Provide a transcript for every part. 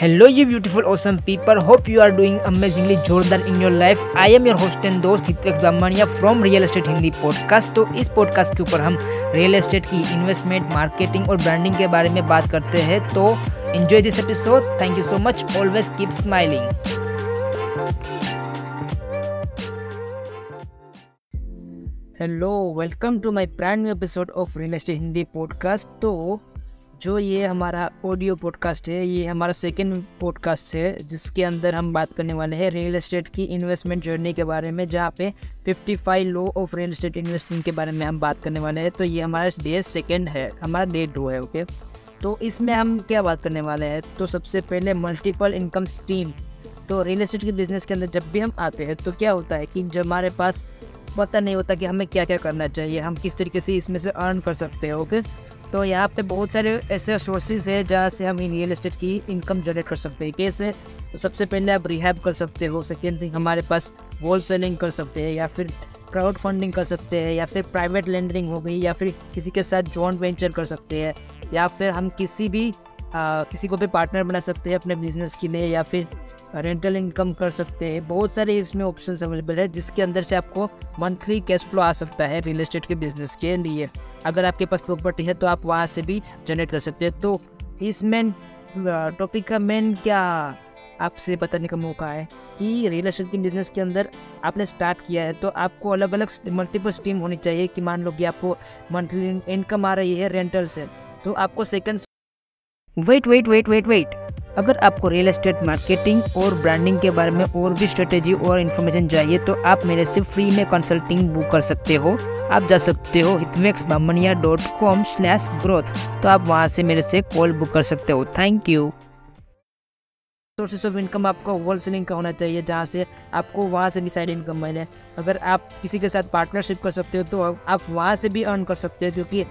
Hello you beautiful awesome people, hope you are doing amazingly जोरदार in your life. I am your host and दोस्त Hitvaksh Bamniya from real estate Hindi podcast. तो इस podcast के ऊपर हम real estate की investment, marketing और ब्रांडिंग के बारे में बात करते हैं। तो enjoy this episode, thank you so much, always keep smiling. Hello, welcome to my brand new episode of real estate Hindi podcast. तो जो ये हमारा ऑडियो पॉडकास्ट है, ये हमारा सेकंड पॉडकास्ट है जिसके अंदर हम बात करने वाले हैं रियल एस्टेट की इन्वेस्टमेंट जर्नी के बारे में, जहाँ पे 55 law of real estate investing के बारे में हम बात करने वाले हैं। तो ये हमारा डे सेकेंड है, हमारा डे 2 है। ओके, तो इसमें हम क्या बात करने वाले हैं? तो सबसे पहले मल्टीपल इनकम स्ट्रीम। तो रियल एस्टेट के बिजनेस के अंदर जब भी हम आते हैं तो क्या होता है कि जब हमारे पास पता नहीं होता कि हमें क्या क्या करना चाहिए, हम किस तरीके से इसमें से अर्न कर सकते हैं। ओके, तो यहाँ पे बहुत सारे ऐसे सोर्सेज है जहाँ से हम रियल एस्टेट की इनकम जनरेट कर सकते हैं। कैसे? तो सबसे पहले आप रिहैब कर सकते हो। सेकेंड थिंग, हमारे पास होल सेलिंग कर सकते हैं, या फिर क्राउड फंडिंग कर सकते हैं, या फिर प्राइवेट लेंडरिंग हो गई, या फिर किसी के साथ जॉइंट वेंचर कर सकते हैं, या फिर हम किसी को भी पार्टनर बना सकते हैं अपने बिजनेस के लिए, या फिर रेंटल इनकम कर सकते हैं। बहुत सारे इसमें ऑप्शन अवेलेबल है जिसके अंदर से आपको मंथली कैश फ्लो आ सकता है रियल एस्टेट के बिजनेस के लिए। अगर आपके पास प्रॉपर्टी है तो आप वहाँ से भी जनरेट कर सकते हैं। तो इस मेन टॉपिक का मेन क्या आपसे बताने का मौका है कि रियल एस्टेट के बिज़नेस के अंदर आपने स्टार्ट किया है तो आपको अलग अलग मल्टीपल स्ट्रीम होनी चाहिए। कि मान लो कि आपको मंथली इनकम आ रही है रेंटल से, तो आपको सेकेंड वेट अगर आपको रियल एस्टेट मार्केटिंग और ब्रांडिंग के बारे में और भी स्ट्रेटेजी और इन्फॉर्मेशन चाहिए तो आप मेरे से फ्री में कंसल्टिंग बुक कर सकते हो। आप जा सकते हो hitvekshbamaniya.com/growth, तो आप वहां से मेरे से कॉल बुक कर सकते हो। Thank you. Sources of income आपका होलसेलिंग का होना चाहिए, जहाँ से आपको वहाँ से भी साइड इनकम मिले। अगर आप किसी के साथ पार्टनरशिप कर सकते हो तो आप वहाँ से भी अर्न कर सकते हो, क्योंकि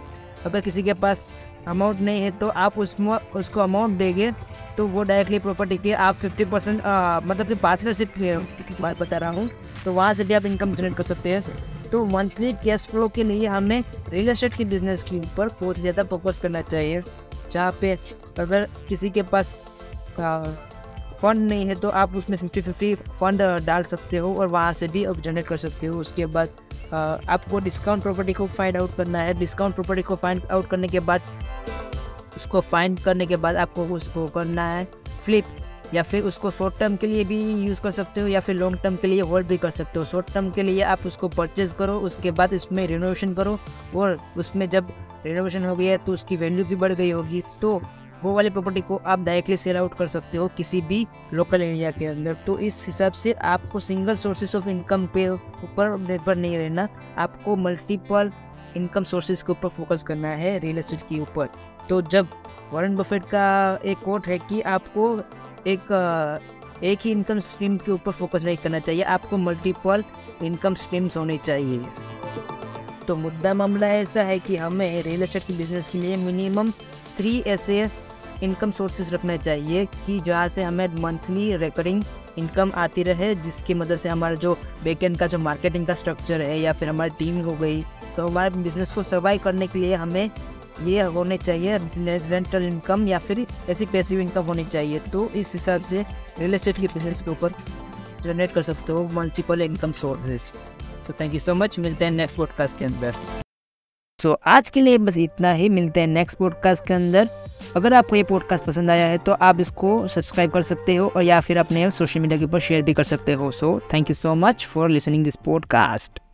अगर किसी के पास अमाउंट नहीं है तो आप उसको अमाउंट देंगे तो वो डायरेक्टली प्रॉपर्टी के आप 50% मतलब कि पार्टनरशिप की बात बता रहा हूँ, तो वहाँ से भी आप इनकम जनरेट कर सकते हैं। तो मंथली कैश फ्लो के लिए हमें रियल एस्टेट के बिजनेस के ऊपर बहुत ज़्यादा फोकस करना चाहिए, जहाँ पे अगर किसी के पास फंड नहीं है तो आप उसमें 50-50 फंड डाल सकते हो और वहाँ से भी आप जनरेट कर सकते हो। उसके बाद आपको डिस्काउंट प्रॉपर्टी को फाइंड आउट करना है। डिस्काउंट प्रॉपर्टी को फाइंड आउट करने के बाद आपको उसको करना है फ्लिप, या फिर उसको शॉर्ट टर्म के लिए भी यूज़ कर सकते हो या फिर लॉन्ग टर्म के लिए होल्ड भी कर सकते हो। शॉर्ट टर्म के लिए आप उसको परचेज़ करो, उसके बाद इसमें रिनोवेशन करो और उसमें जब रिनोवेशन हो गया तो उसकी वैल्यू भी बढ़ गई होगी, तो वो वाली प्रॉपर्टी को आप डायरेक्टली सेल आउट कर सकते हो किसी भी लोकल एरिया के अंदर। तो इस हिसाब से आपको सिंगल सोर्सेस ऑफ इनकम पे ऊपर निर्भर नहीं रहना, आपको मल्टीपल इनकम सोर्सेज के ऊपर फोकस करना है रियल एस्टेट के ऊपर। तो जब वॉरेन बफेट का एक कोट है कि आपको एक ही इनकम स्ट्रीम के ऊपर फोकस नहीं करना चाहिए, आपको मल्टीपल इनकम स्ट्रीम्स होनी चाहिए। तो मुद्दा मामला ऐसा है कि हमें रियल एस्टेट के बिजनेस के लिए मिनिमम 3 ऐसे इनकम सोर्सेज रखने चाहिए कि जहाँ से हमें मंथली रिकरिंग इनकम आती रहे, जिसकी मदद से हमारा जो बैकएंड का जो मार्केटिंग का स्ट्रक्चर है या फिर हमारी टीम हो गई, तो हमारे बिजनेस को सर्वाइव करने के लिए हमें ये होने चाहिए रेंटल इनकम या फिर ऐसी पैसिव इनकम होनी चाहिए। तो इस हिसाब से रियल एस्टेट के बिजनेस के ऊपर जनरेट कर सकते हो multiple income sources. So thank you so much, मिलते हैं नेक्स्ट पॉडकास्ट के अंदर। सो आज के लिए बस इतना ही, मिलते हैं नेक्स्ट पॉडकास्ट के अंदर। अगर आपको ये पॉडकास्ट पसंद आया है तो आप इसको सब्सक्राइब कर सकते हो और या फिर अपने सोशल मीडिया के ऊपर शेयर भी कर सकते हो। So thank you so much for listening this podcast.